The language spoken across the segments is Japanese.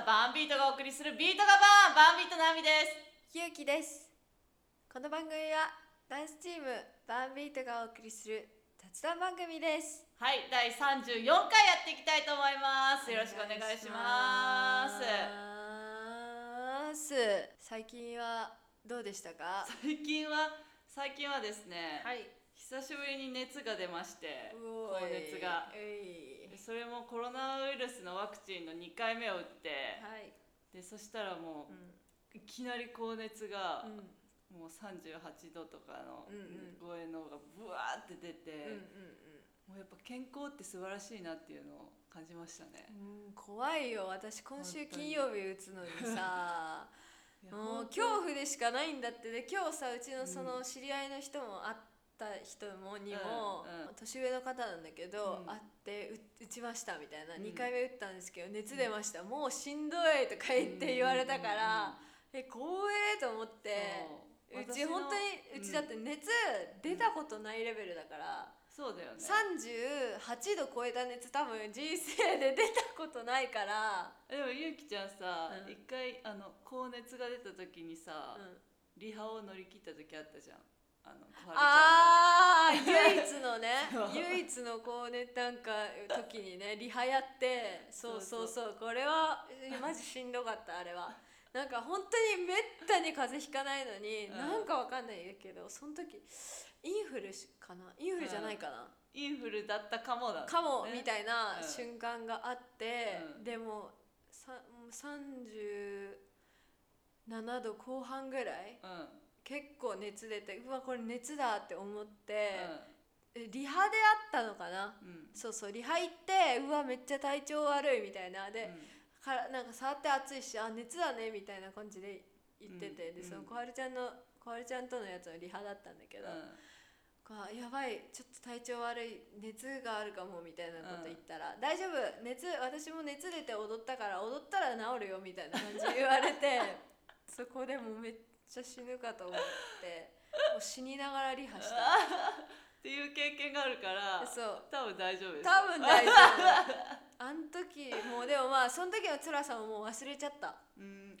したバンビートがお送りするビートがバン、バンビートなあみです。ゆうきです。この番組はダンスチームバンビートがお送りする雑談番組です。はい、第34回やっていきたいと思います。よろしくお願いします。最近はどうでしたか？最近はですね。はい。久しぶりに熱が出まして、高熱が、それもコロナウイルスのワクチンの2回目を打って、はい、でそしたらもう、いきなり高熱が、もう38度とかの超えのがブワーって出て、もうやっぱ健康って素晴らしいなっていうのを感じましたね。怖いよ、私今週金曜日打つのにさもう恐怖でしかないんだって。で今日さ、うちのその知り合いの人もあって人もにも、年上の方なんだけど、会って打ちましたみたいな、2回目打ったんですけど熱出ました、もうしんどいとか言って言われたから、怖えと思って、うち本当に、うちだって熱出たことないレベルだから、そうだよね、38度超えた熱多分人生で出たことないから。でもゆうきちゃんさ、1回高熱が出た時にさ、リハを乗り切った時あったじゃん。唯一のこうね、なんか時にねリハやって、そう、これはマジしんどかった。あれはなんか本当にめったに風邪ひかないのに、なんかわかんないけど、その時インフルだったかもだ、ね、かもみたいな瞬間があって、でも37度後半ぐらい、結構熱出て、うわこれ熱だって思って、リハであったのかな、そうリハ行って、うわめっちゃ体調悪いみたいなで、からなんか触って暑いし、あ熱だねみたいな感じで言ってて、でその小春ちゃんとのやつのリハだったんだけど、やばいちょっと体調悪い、熱があるかもみたいなこと言ったら、大丈夫、私も熱出て踊ったから、踊ったら治るよみたいな感じで言われてそこでもうめっちゃ死ぬかと思ってもう死にながらリハしたっていう経験があるから、そう多分大丈夫です。あの時もう、でもまあその時の辛さももう忘れちゃった。あ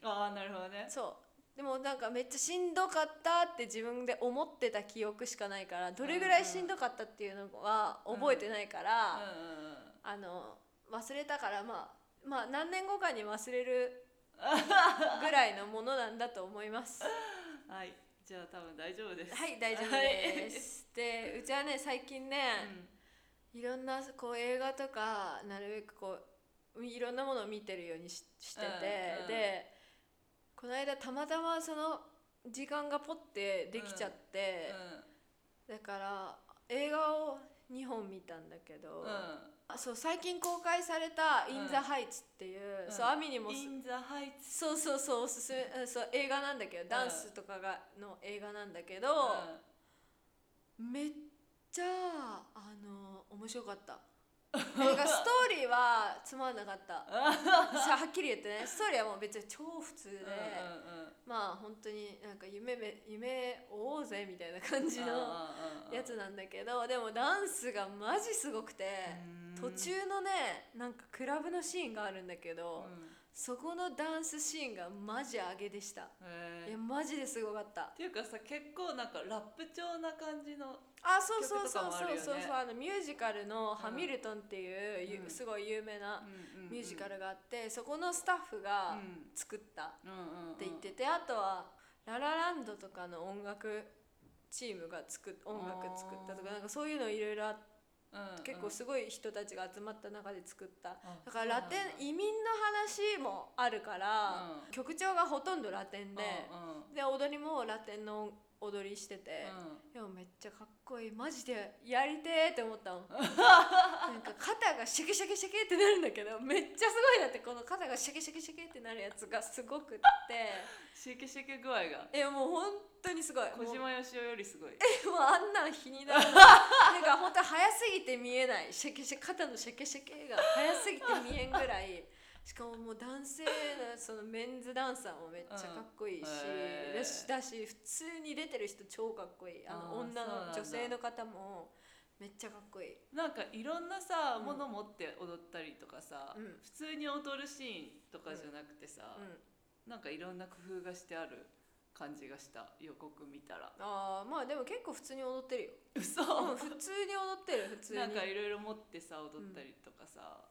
あなるほどね。そうでもなんかめっちゃしんどかったって自分で思ってた記憶しかないから、どれぐらいしんどかったっていうのは覚えてないから、忘れたから、まあ何年後かに忘れるぐらいのものなんだと思いますはい、じゃあ多分大丈夫です。はい、大丈夫です、はい、でうちはね最近ね、いろんなこう映画とかなるべくこういろんなものを見てるように してて、でこの間たまたまその時間がポッてできちゃって、だから映画を2本見たんだけど、そう最近公開されたインザハイツっていう、そうアミにもインザハイツ、そうおすすめ、そう映画なんだけど、ダンスとかがの映画なんだけど、めっちゃ面白かった。なんかストーリーはつまんなかったはっきり言ってね、ストーリーはもう別に超普通で、まあ本当になんか夢追おうぜみたいな感じのやつなんだけど、でもダンスがマジすごくて、途中のねなんかクラブのシーンがあるんだけど、そこのダンスシーンがマジ上げでした。いやマジですごかった。っていうかさ、結構なんかラップ調な感じの曲とかもあるよね。ミュージカルのハミルトンっていう、すごい有名なミュージカルがあって、そこのスタッフが作ったって言ってて、あとはララランドとかの音楽チームが音楽作ったとか、なんかそういうのいろいろあって。結構すごい人たちが集まった中で作った。だからラテン移民の話もあるから、曲調がほとんどラテンで、で踊りもラテンの踊りしてて、でもめっちゃかっこいい、マジでやりてーって思ったのなんか肩がシャキシャキシャキってなるんだけど、めっちゃすごい。だってこの肩がシャキシャキシャキってなるやつがすごくってシャキシャキ具合がもう本当にすごい、小島よしおよりすごいもうあんなん日になるなんか本当早すぎて見えない、シャキシャキ、肩のシャキシャキが早すぎて見えんぐらいしかももう男性のそのメンズダンサーもめっちゃかっこいいし、だし普通に出てる人超かっこいい。女性の方もめっちゃかっこいい。なんかいろんなさ、もの持って踊ったりとかさ、うん、普通に踊るシーンとかじゃなくてさ、うんうん、なんかいろんな工夫がしてある感じがした、予告見たら。ああ、まあでも結構普通に踊ってるよ。嘘、うん、普通に踊ってる。普通になんかいろいろ持ってさ踊ったりとかさ、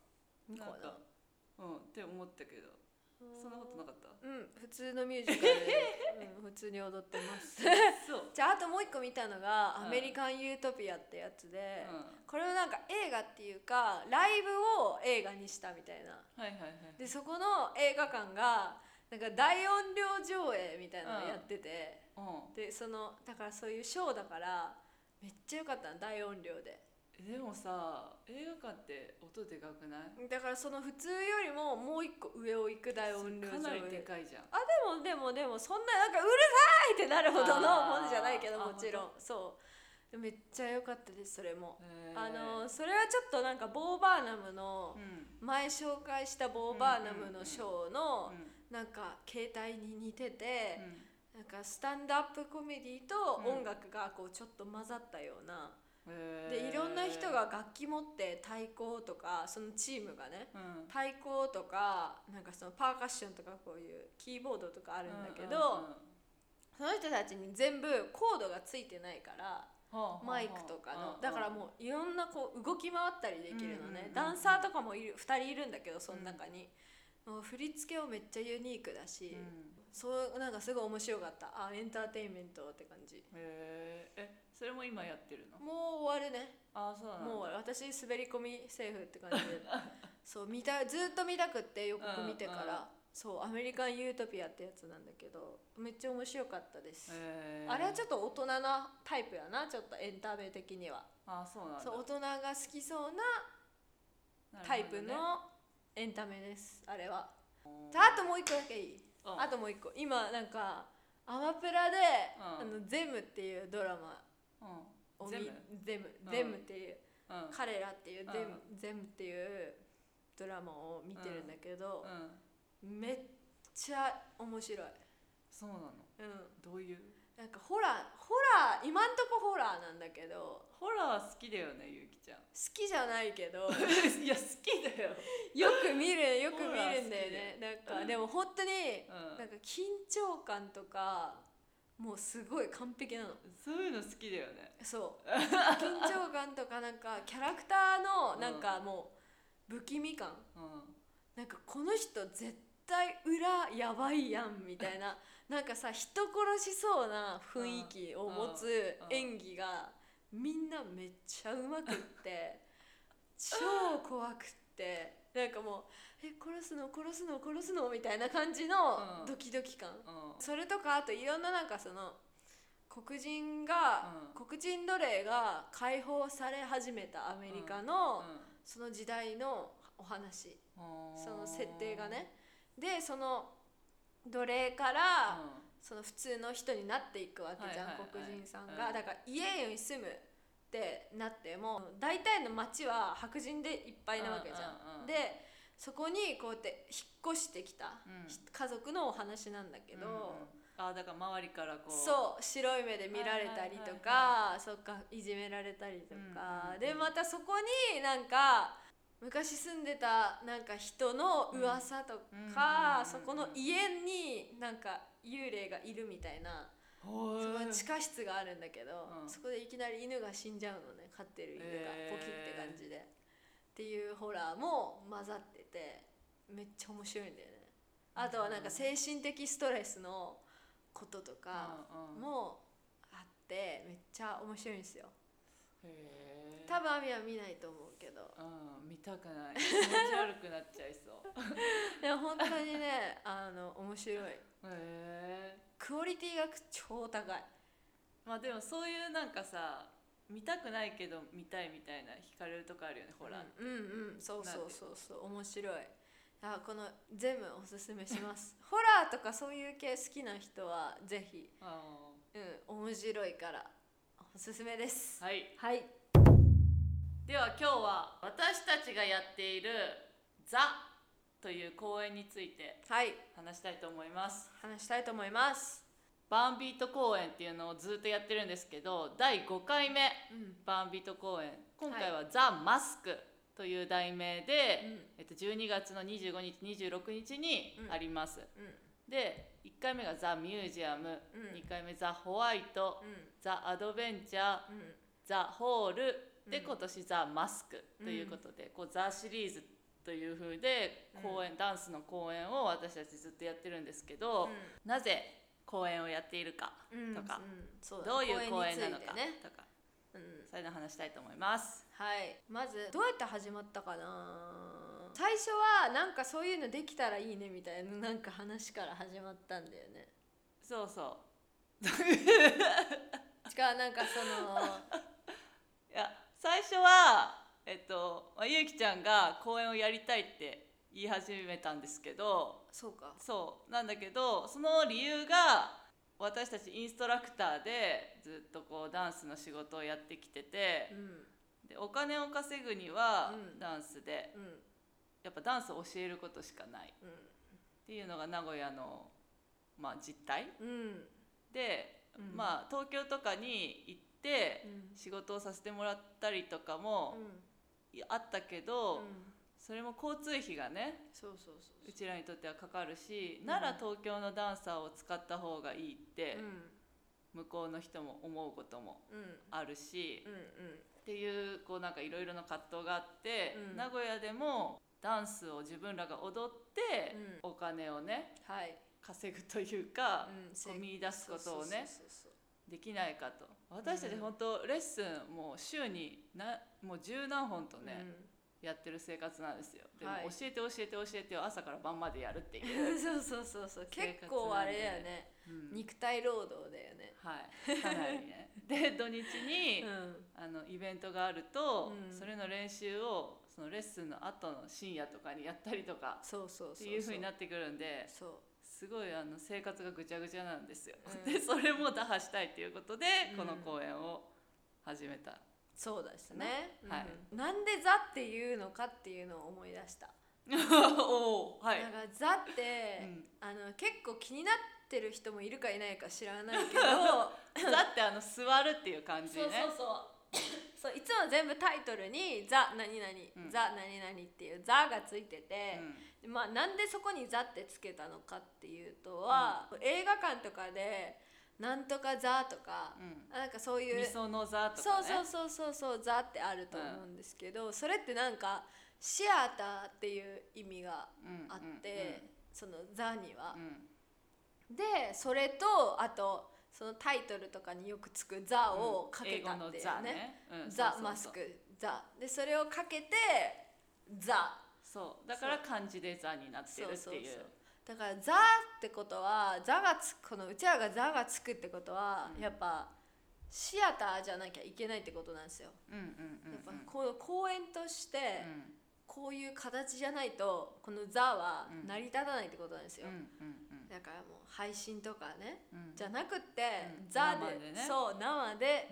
うん、なんかうんって思ったけど、そんなことなかった。うん、普通のミュージカルで、うん、普通に踊ってますそうじゃああともう一個見たのが、うん、アメリカン・ユートピアってやつで、うん、これをなんか映画っていうかライブを映画にしたみたいな、はいはいはい、でそこの映画館がなんか大音量上映みたいなのをやってて、うん、でそのだからそういうショーだからめっちゃ良かったの、大音量で。でもさ、映画館って音でかくない？だからその普通よりももう一個上を行く大音量上映、かなりでかいじゃん。あ、でもそんななんかうるさいってなるほどのものじゃないけど、もちろんそう。めっちゃ良かったですそれも。それはちょっとなんかボーバーナムの、うん、前紹介したボーバーナムのショーの、うんうんうん、なんか形態に似てて、うん、なんかスタンドアップコメディと音楽がこうちょっと混ざったような。でいろんな人が楽器持って太鼓とか、そのチームがね、うん、太鼓とか、 なんかそのパーカッションとかこういうキーボードとかあるんだけど、うんうんうん、その人たちに全部コードがついてないから、うん、マイクとかの、うん、だからもういろんなこう動き回ったりできるのね、うんうんうん、ダンサーとかもいる、2人いるんだけどその中に、うん、もう振り付けもめっちゃユニークだし、うん、そうなんかすごい面白かった。あ、エンターテインメントって感じ。へー、えそれも今やってるの？もう終わるね。ああ、そうなんだ。もう終わる。私滑り込みセーフって感じでそうずっと見たくってよく見てから、うんうん、そうアメリカン・ユートピアってやつなんだけどめっちゃ面白かったです。あれはちょっと大人なタイプやな、ちょっとエンタメ的には。ああ、そうなんだ。そう、大人が好きそうなタイプのエンタメです、あれは。あともう一個だけいい？あともう一個、今なんかアマプラで、うん、ゼムっていうドラマ、うん、ゼムっていう、うん、彼らっていうゼムっていうドラマを見てるんだけど、うんうん、めっちゃ面白い。そうなの、うん、どういうなんかホラー、今んとこホラーなんだけど。ホラー好きだよね、ゆうきちゃん。好きじゃないけどいや好きだよよく見るんだよね。なんか、うん、でも本当に、うん、なんか緊張感とかもうすごい完璧なの。そういうの好きだよね。そう緊張感とかなんかキャラクターのなんかもう不気味感、うん、なんかこの人絶対裏やばいやんみたいななんかさ人殺しそうな雰囲気を持つ演技がみんなめっちゃうまくって超怖くってなんかもう殺すのみたいな感じのドキドキ感、うん、それとかあといろんななんかその黒人奴隷が解放され始めたアメリカの、うんうん、その時代のお話、その設定がね。でその奴隷から、うん、その普通の人になっていくわけじゃん、はいはいはい、黒人さんが、うん、だから家に住むってなっても大体の町は白人でいっぱいなわけじゃん、うんうんうん、でそこにこうやって引っ越してきた、うん、家族のお話なんだけど、うんうん、あ、だから周りからこうそう白い目で見られたりとか、はいはいはいはい、そっかいじめられたりとか、うんうん、でまたそこになんか昔住んでたなんか人の噂とか、うん、そこの家になんか幽霊がいるみたいな、うん、そこに地下室があるんだけど、うん、そこでいきなり犬が死んじゃうのね、飼ってる犬が、ポキって感じでっていうホラーも混ざっててめっちゃ面白いんだよね。あとはなんか精神的ストレスのこととかもあってめっちゃ面白いんですよ。へ、多分アミは見ないと思うけど、うん、見たくない、気持ち悪くなっちゃいそうでも本当にね面白い。へ、クオリティが超高い。まあでもそういうなんかさ見たくないけど見たいみたいな惹かれるとこあるよね、ホラー。うんうん、そう面白い。あ、この全部おすすめしますホラーとかそういう系好きな人はぜひ、うん、面白いからおすすめです。はい、はい、では今日は私たちがやっているザという公演について話したいと思います。バーンビート公演っていうのをずっとやってるんですけど、第5回目、バーンビート公演、今回はザ・マスクという題名で、12月の25日26日にあります、で1回目がザ・ミュージアム、2回目ザ・ホワイト、ザ・アドベンチャー、ザ・ホールで今年ザ・マスクということで、こうザ・シリーズという風で公演、ダンスの公演を私たちずっとやってるんですけど、なぜ公演をやっているかとか、どういう公演なのかとか、そういうの話したいと思います。はい。まずどうやって始まったかな。最初はなんかそういうのできたらいいねみたいななんか話から始まったんだよね。そうそう。しかなんかそのいや最初はゆうきちゃんが公演をやりたいって言い始めたんですけど、そうなんだけど、その理由が私たちインストラクターでずっとこうダンスの仕事をやってきてて、でお金を稼ぐにはダンスで、やっぱダンスを教えることしかないっていうのが名古屋の、実態、で、東京とかに行ってで仕事をさせてもらったりとかもあったけど、それも交通費がね、うちらにとってはかかるし、なら東京のダンサーを使った方がいいって、向こうの人も思うこともあるし、っていうこうなんかいろいろな葛藤があって、名古屋でもダンスを自分らが踊って、お金をね、稼ぐというか、見出すことをね、できないかと。私たち本当レッスンもう週にもう十何本とね、やってる生活なんですよ。でも教えて教えてを朝から晩までやるっていうそう結構あれだよね、肉体労働だよね、かなりねで土日に、イベントがあると、それの練習をそのレッスンの後の深夜とかにやったりとかっていう風になってくるんで、すごい生活がぐちゃぐちゃなんですよ、でそれも打破したいということで、この公演を始めた。そうですね、なんでザっていうのかっていうのを思い出したお、なんかザって、結構気になってる人もいるかいないか知らないけどザって座るっていう感じね。そういつも全部タイトルにザ何々、ザ何々っていうザがついてて、なんでそこにザってつけたのかっていうとは、映画館とかでなんとかザとか、なんかそういうみそのザとかね、そうザってあると思うんですけど、それってなんかシアターっていう意味があって、そのザには、でそれとあとそのタイトルとかによくつくザをかけたっていうね、ザマスクザでそれをかけてザ、だから漢字でザになってるっていう。だからザってことはザがつこのうちらがザがつくってことは、やっぱシアターじゃなきゃいけないってことなんですよ。やっぱこう公演として、こういう形じゃないとこのザは成り立たないってことなんですよ。だからもう配信とかね、じゃなくって、ザで、生で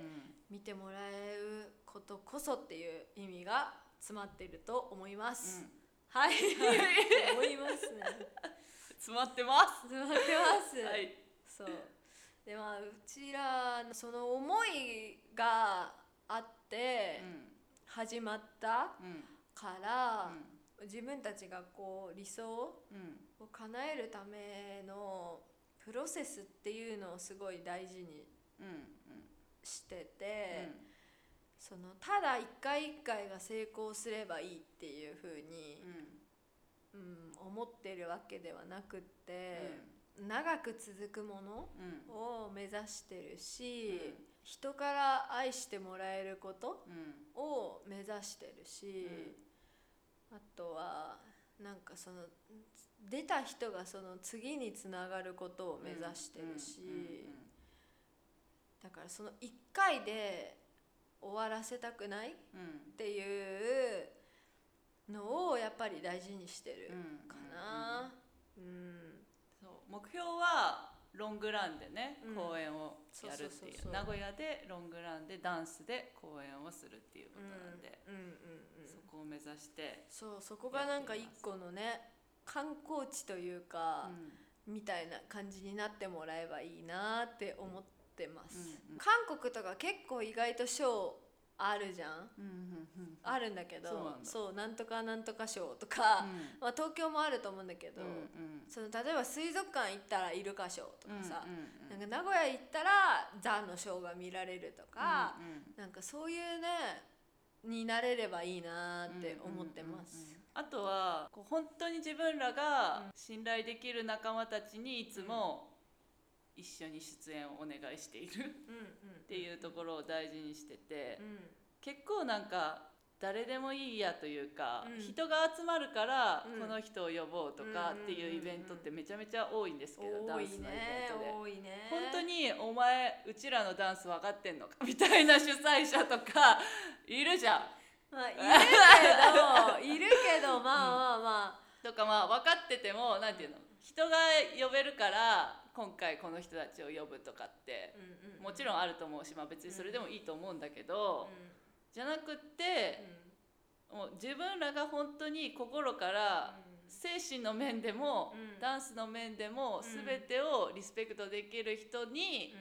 見てもらえることこそっていう意味が詰まってると思います。はい、思いますね。詰まってます。はい。そう。でうちらのその思いがあって始まったから。自分たちがこう理想を叶えるためのプロセスっていうのをすごい大事にしてて、そのただ一回一回が成功すればいいっていうふうに、思ってるわけではなくって、長く続くものを目指してるし、人から愛してもらえることを目指してるし、あとはなんかその出た人がその次につながることを目指してるし、だからその1回で終わらせたくないっていうのをやっぱり大事にしてるかな。目標はロングランでね、公演をやるっていう、名古屋でロングランでダンスで公演をするっていうことなんで、そこを目指して、そこがなんか一個のね観光地というか、みたいな感じになってもらえばいいなって思ってます、うんうん、韓国とか結構意外とショーあるじゃん、うんうんうん、あるんだけどそうなんとかなんとかショーとか、うんまあ、東京もあると思うんだけど、うんうん、その例えば水族館行ったらイルカショーとかさ、うんうんうん、なんか名古屋行ったらザのショーが見られるとか、うんうん、なんかそういうねになれればいいなって思ってます、うんうんうんうん、あとはこう本当に自分らが信頼できる仲間たちにいつも一緒に出演をお願いしているっていうところを大事にしてて、結構なんか誰でもいいやというか、人が集まるからこの人を呼ぼうとかっていうイベントってめちゃめちゃ多いんですけど、ダンスのイベントで多いね。本当にお前うちらのダンス分かってんのかみたいな主催者とかいるじゃん。まあ、いるけどまあとかまあ分かっててもなんていうの人が呼べるから今回この人たちを呼ぶとかって、うんうんうん、もちろんあると思うし、まあ、別にそれでもいいと思うんだけど、うん、じゃなくって、うん、もう自分らが本当に心から、うん、精神の面でも、うん、ダンスの面でも、うん、全てをリスペクトできる人に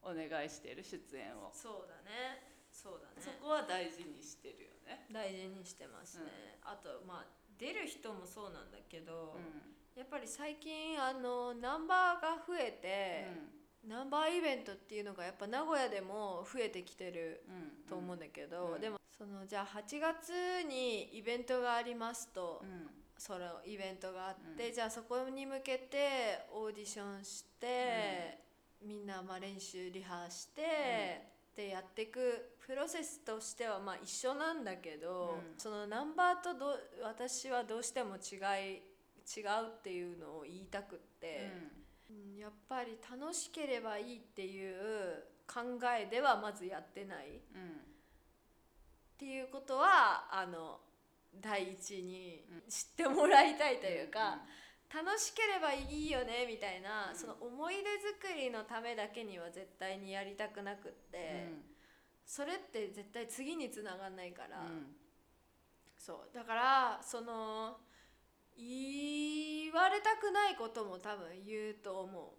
お願いしてる出演を、うん、そうだねそこは大事にしてるよね。大事にしてますね、うん、あとまあ出る人もそうなんだけど、うん、やっぱり最近ナンバーが増えて、うん、ナンバーイベントっていうのがやっぱ名古屋でも増えてきてると思うんだけど、うんうん、でもそのじゃあ8月にイベントがありますと、うん、そのイベントがあって、うん、じゃあそこに向けてオーディションして、うん、みんなまあ練習リハして、うんでやっていくプロセスとしてはまあ一緒なんだけど、うん、そのナンバーと私はどうしても違うっていうのを言いたくって、うん、やっぱり楽しければいいっていう考えではまずやってない、うん、っていうことは第一に知ってもらいたいというか、うんうんうん楽しければいいよねみたいな、うん、その思い出作りのためだけには絶対にやりたくなくって、うん、それって絶対次につながんないから、うん、そうだからその言われたくないことも多分言うと思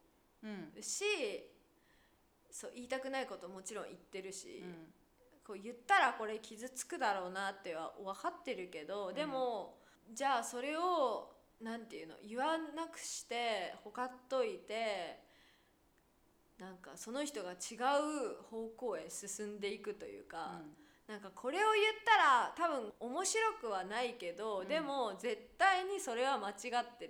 う、うん、しそう言いたくないこともちろん言ってるし、うん、こう言ったらこれ傷つくだろうなっては分かってるけど、うん、でもじゃあそれをなんていうの言わなくしてほかっといてなんかその人が違う方向へ進んでいくというか、うん、なんかこれを言ったら多分面白くはないけど、うん、でも絶対にそれは間違ってるっ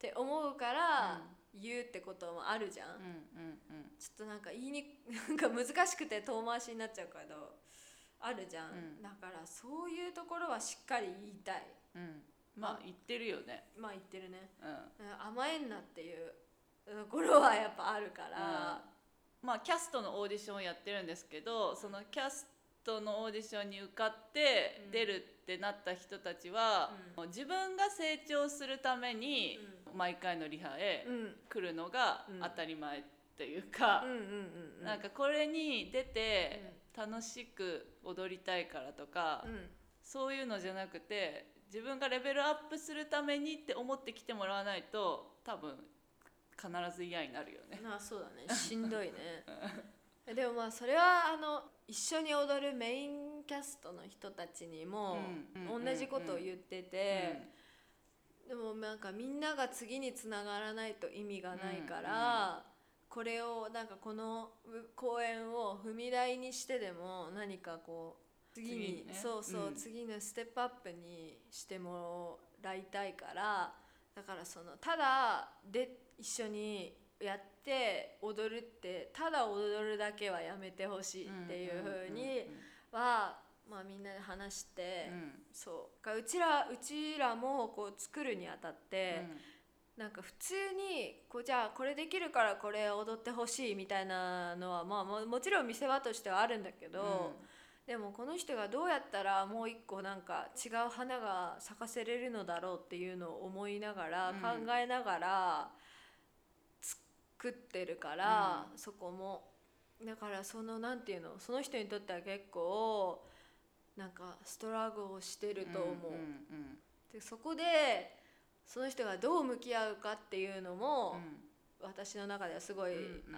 て思うから言うってこともあるじゃん、うんうんうん、ちょっとなんかなんか難しくて遠回しになっちゃうけどあるじゃん、うん、だからそういうところはしっかり言いたい、うんまあ言ってるよね。まあ言ってるね、うん、甘えんなっていうところはやっぱあるから、うん、まあキャストのオーディションやってるんですけどそのキャストのオーディションに受かって出るってなった人たちは、うん、自分が成長するために毎回のリハへ来るのが当たり前っていうかなんかこれに出て楽しく踊りたいからとか、うん、そういうのじゃなくて自分がレベルアップするためにって思って来てもらわないと多分必ず嫌になるよね。ああそうだねしんどいねでもまあそれは一緒に踊るメインキャストの人たちにも同じことを言ってて、うんうんうんうん、でもなんかみんなが次につながらないと意味がないから、うんうん、これをなんかこの公演を踏み台にしてでも何かこう次に、ね、そう、うん、次のステップアップにしてもらいたいからだからそのただで一緒にやって踊るってただ踊るだけはやめてほしいっていうふうには、まあ、みんなで話して、うん、そううちらもこう作るにあたって、うん、なんか普通にこうじゃあこれできるからこれ踊ってほしいみたいなのは、まあ、もちろん見せ場としてはあるんだけど、うんでもこの人がどうやったらもう一個なんか違う花が咲かせれるのだろうっていうのを思いながら考えながら作ってるから、うん、そこもだからそのなんていうのその人にとっては結構なんかストラグルをしてると思う、うんうんうん、でそこでその人がどう向き合うかっていうのも、うん、私の中ではすごい、うん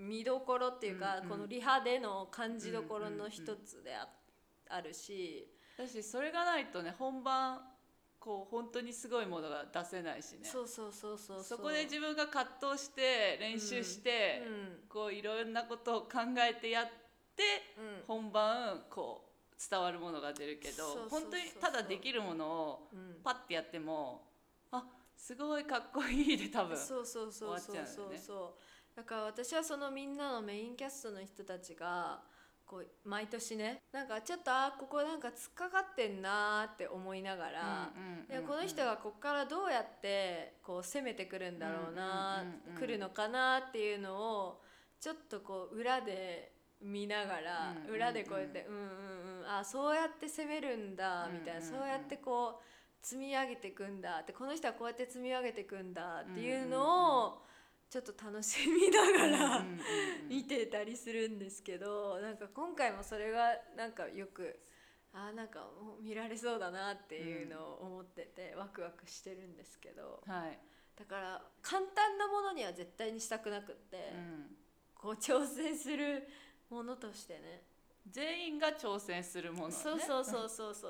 うん、見どころっていうか、うんうん、このリハでの感じどころの一つで あるし、私それがないとね本番こう本当にすごいものが出せないしね。そうそうそうそう、そこで自分が葛藤して練習して、うんうん、こういろんなことを考えてやって、うん、本番こう伝わるものが出るけど、そうそうそうそう、本当にただできるものをパッてやっても、うん、あすごいかっこいいで多分終わっちゃうんだよね。だから私はそのみんなのメインキャストの人たちがこう毎年ね、なんかちょっとここなんか突っかかってんなって思いながら、でこの人がここからどうやってこう攻めてくるんだろうな、来るのかなっていうのをちょっとこう裏で見ながら、うんうんうん、裏でこうやってあそうやって攻めるんだみたいな、うんうんうん、そうやってこう積み上げていくんだって、この人はこうやって積み上げていくんだっていうのをちょっと楽しみながら、うんうん、うん、見てたりするんですけど、なんか今回もそれがなんかよくなんか見られそうだなっていうのを思ってて、ワクワクしてるんですけど、はい、だから簡単なものには絶対にしたくなくって、こう挑戦するものとしてね、全員が挑戦するものね。そうそうそうそうそ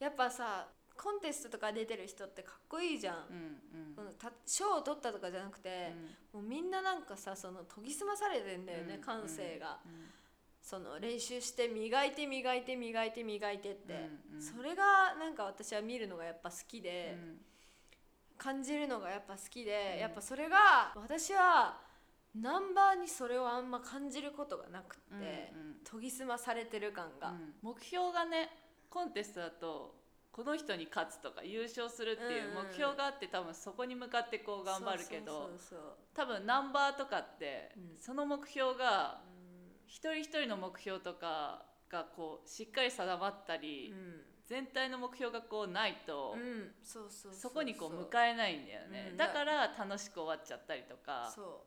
うやっぱさコンテストとか出てる人ってかっこいいじゃん、うんうん、賞を取ったとかじゃなくて、うん、もうみんななんかさその研ぎ澄まされてんだよね、うん、感性が、うん、その練習して磨いてって、うんうん、それがなんか私は見るのがやっぱ好きで、うん、感じるのがやっぱ好きで、うん、やっぱそれが私はナンバーにそれをあんま感じることがなくて、研ぎ澄まされてる感が、うん、目標がねコンテストだとこの人に勝つとか優勝するっていう目標があって、多分そこに向かってこう頑張るけど、多分ナンバーとかって、うん、その目標が、うん、一人一人の目標とかがこうしっかり定まったり、うん、全体の目標がこうないと、うん、そこにこう向かえないんだよね、うん、だから楽しく終わっちゃったりとか、そ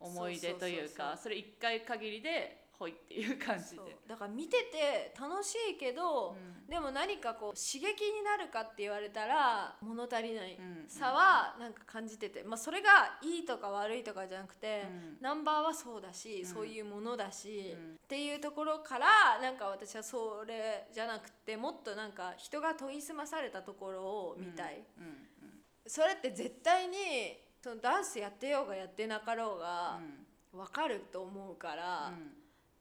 う思い出というか、それ一回限りでほいっていう感じで、だから見てて楽しいけど、うん、でも何かこう刺激になるかって言われたら物足りない差はなんか感じてて、まあ、それがいいとか悪いとかじゃなくて、うん、ナンバーはそうだし、うん、そういうものだし、うん、っていうところから、なんか私はそれじゃなくて、もっとなんか人が研ぎ澄まされたところを見たい、うんうんうん、それって絶対にそのダンスやってようがやってなかろうが分かると思うから、うん、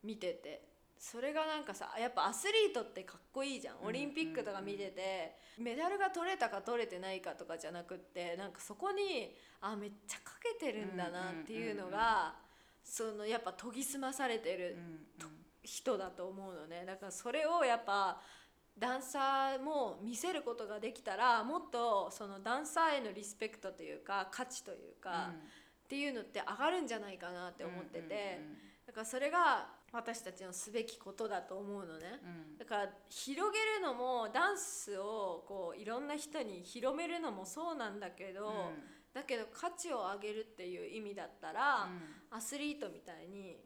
見ててそれがなんかさ、やっぱアスリートってかっこいいじゃん、オリンピックとか見てて、うんうんうん、メダルが取れたか取れてないかとかじゃなくって、なんかそこにめっちゃかけてるんだなっていうのが、うんうんうんうん、そのやっぱ研ぎ澄まされてる人だと思うのね。だからそれをやっぱダンサーも見せることができたら、もっとそのダンサーへのリスペクトというか価値というか、うん、っていうのって上がるんじゃないかなって思ってて、うんうんうん、だからそれが私たちのすべきことだと思うのね、うん、だから広げるのもダンスをこういろんな人に広めるのもそうなんだけど、うん、だけど価値を上げるっていう意味だったら、うん、アスリートみたいに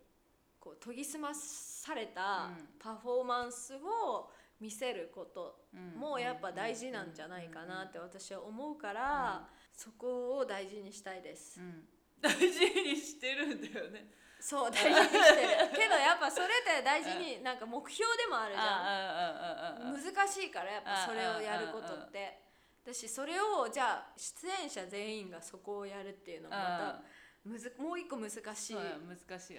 こう研ぎ澄まされたパフォーマンスを見せることもやっぱ大事なんじゃないかなって私は思うから、そこを大事にしたいです、うん、大事にしてるんだよね。そう大事にしてるけど、やっぱそれって大事になんか目標でもあるじゃん、難しいからやっぱそれをやることって、だしそれをじゃあ出演者全員がそこをやるっていうのもまたもう一個難しい、難しいよ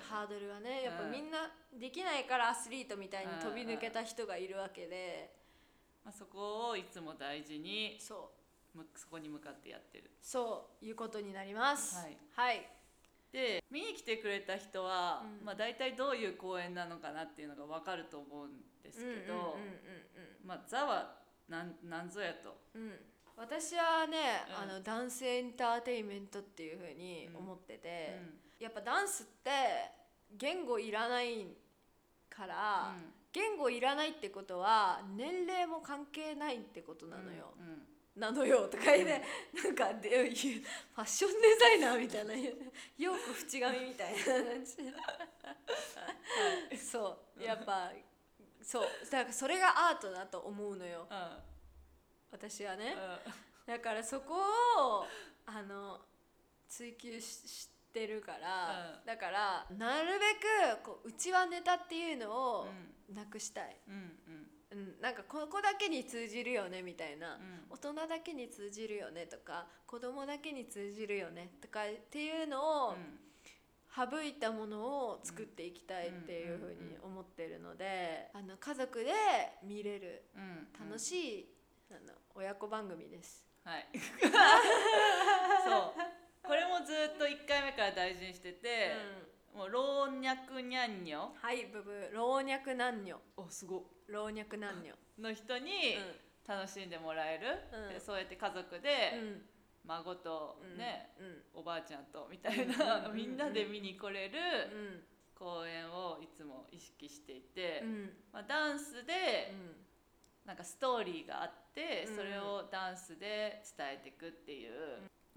ね、ハードルはね、やっぱみんなできないからアスリートみたいに飛び抜けた人がいるわけで、まあ、そこをいつも大事に そこに向かってやってる、そういうことになります、はいはい、で見に来てくれた人は、うんまあ、大体どういう公演なのかなっていうのが分かると思うんですけど、座は何ぞやと、うん私はね、うん、ダンスエンターテインメントっていう風に思ってて、うん、やっぱダンスって言語いらないから、うん、言語いらないってことは年齢も関係ないってことなのよ、うんうん、なのよとか言って、うん、なんかでファッションデザイナーみたいなよく縁紙みたいなそうやっぱそうだからそれがアートだと思うのよ、うん私はね、だからそこを追求してるから、うん、だからなるべくこう内輪ネタっていうのをなくしたい、うんうんうん、なんかここだけに通じるよねみたいな、うん、大人だけに通じるよねとか子供だけに通じるよねとかっていうのを、うん省いたものを作っていきたいっていうふうに思ってるので、家族で見れる、うん、楽しい親子番組です。はい。そう。これもずっと1回目から大事にしてて、うん、もう老若にゃんにょ。はい、ブブ。老若男女。お、すご。老若男女の人に楽しんでもらえる。うん、でそうやって家族で。うん孫と、ねうんうん、おばあちゃんとみたいな、みんなで見に来れる公演をいつも意識していて、うんまあ、ダンスでなんかストーリーがあって、うん、それをダンスで伝えていくっていう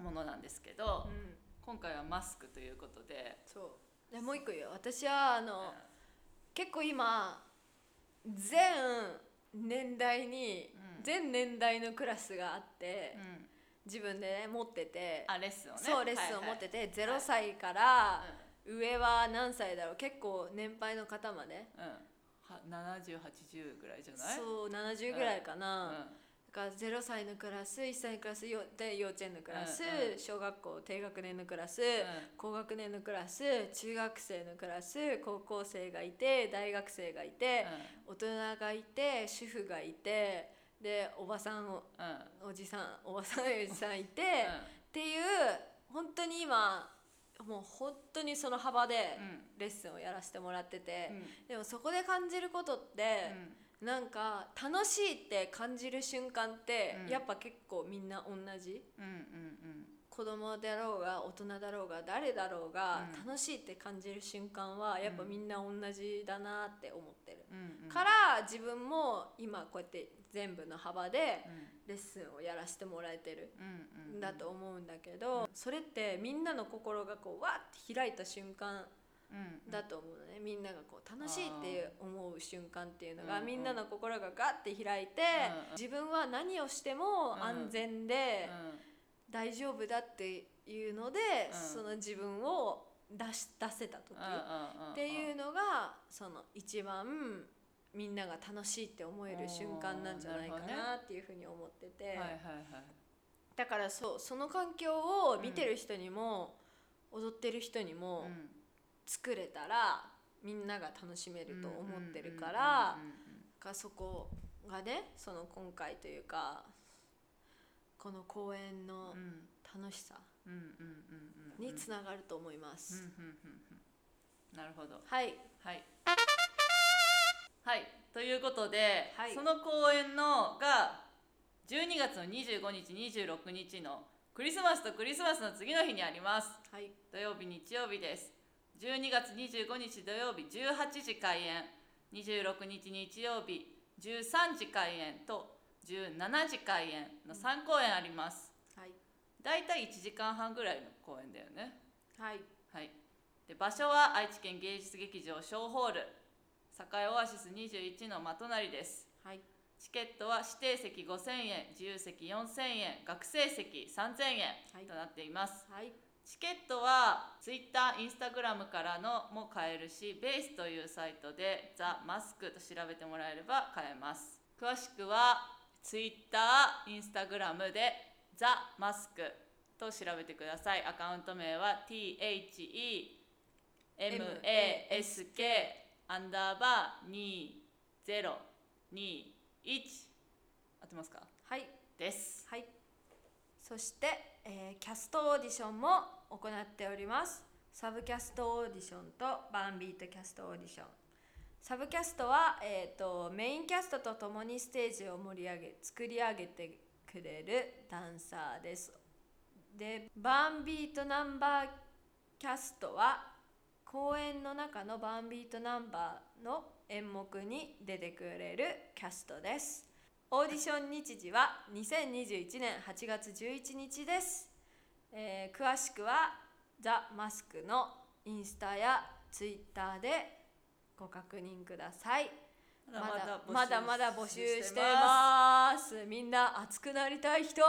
ものなんですけど、うん、今回はマスクということで、そうでもう一個言うよ。私はうん、結構今全年代のクラスがあって、うん自分で、ね、持っててあレッスンをねそうレッスンを持ってて、はいはい、0歳から上は何歳だろう結構年配の方まで、うん、70、80ぐらいじゃないそう70ぐらいかな、うんうん、だから0歳のクラス1歳のクラスで幼稚園のクラス、うんうん、小学校低学年のクラス、うん、高学年のクラス中学生のクラス高校生がいて大学生がいて、うん、大人がいて主婦がいてでおばさん、うん、おじさんおばさんおじさんいて、うん、っていう本当に今もう本当にその幅でレッスンをやらせてもらってて、うん、でもそこで感じることって、うん、なんか楽しいって感じる瞬間って、うん、やっぱ結構みんな同じ、うんうんうん、子供だろうが大人だろうが誰だろうが、うん、楽しいって感じる瞬間はやっぱみんな同じだなって思ってる、うんうん、から自分も今こうやって全部の幅でレッスンをやらせてもらえてるんだと思うんだけど、それってみんなの心がこうわって開いた瞬間だと思うのね。みんながこう楽しいって思う瞬間っていうのがみんなの心がガッて開いて、自分は何をしても安全で大丈夫だっていうので、その自分を出せた時っていうのがその一番みんなが楽しいって思える瞬間なんじゃないかなっていうふうに思ってて、ねはいはいはい、だからその環境を見てる人にも、うん、踊ってる人にも、うん、作れたらみんなが楽しめると思ってるから、そこがねその今回というかこの公演の楽しさにつながると思います、うんうんうん、なるほどはい、はいはい、ということで、はい、その公演が12月の25日、26日のクリスマスとクリスマスの次の日にあります、はい、土曜日、日曜日です。12月25日土曜日18時開演、26日日曜日13時開演と17時開演の3公演あります、はい、だいたい1時間半ぐらいの公演だよね。はい、はい、で場所は愛知県芸術劇場小ホール栄オアシス21のまとなりです、はい、チケットは指定席5,000円、自由席4,000円、学生席3,000円となっています、はいはい、チケットは Twitter、Instagram からのも買えるし、ベースというサイトでザ・マスクと調べてもらえれば買えます。詳しくは Twitter、Instagram でザ・マスクと調べてください。アカウント名は THEMASK _2021 合ってますか？はいです、はい、そして、キャストオーディションも行っております。サブキャストオーディションとバンビートキャストオーディション。サブキャストは、メインキャストとともにステージを作り上げてくれるダンサーです。でバンビートナンバーキャストは公演の中のバンビートナンバーの演目に出てくれるキャストです。オーディション日時は2021年8月11日です。詳しくはザ・マスクのインスタやツイッターでご確認ください。まだまだ募集してます。みんな熱くなりたい人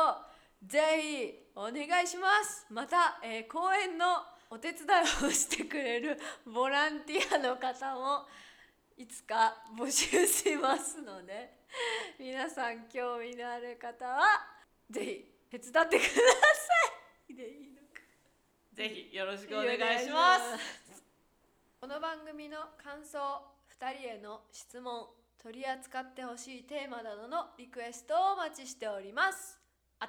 ぜひお願いします。また、公演のお手伝いをしてくれるボランティアの方もいつか募集しますので、皆さん興味のある方はぜひ手伝ってください。でいいのか、ぜひよろしくお願いします。この番組の感想、2人への質問、取り扱ってほしいテーマなどのリクエストをお待ちしております。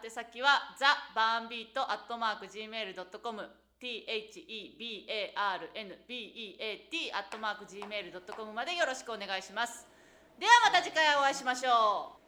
宛先は thebarnbeat@gmail.com thebarnbeat@gmail.com までよろしくお願いします。ではまた次回お会いしましょ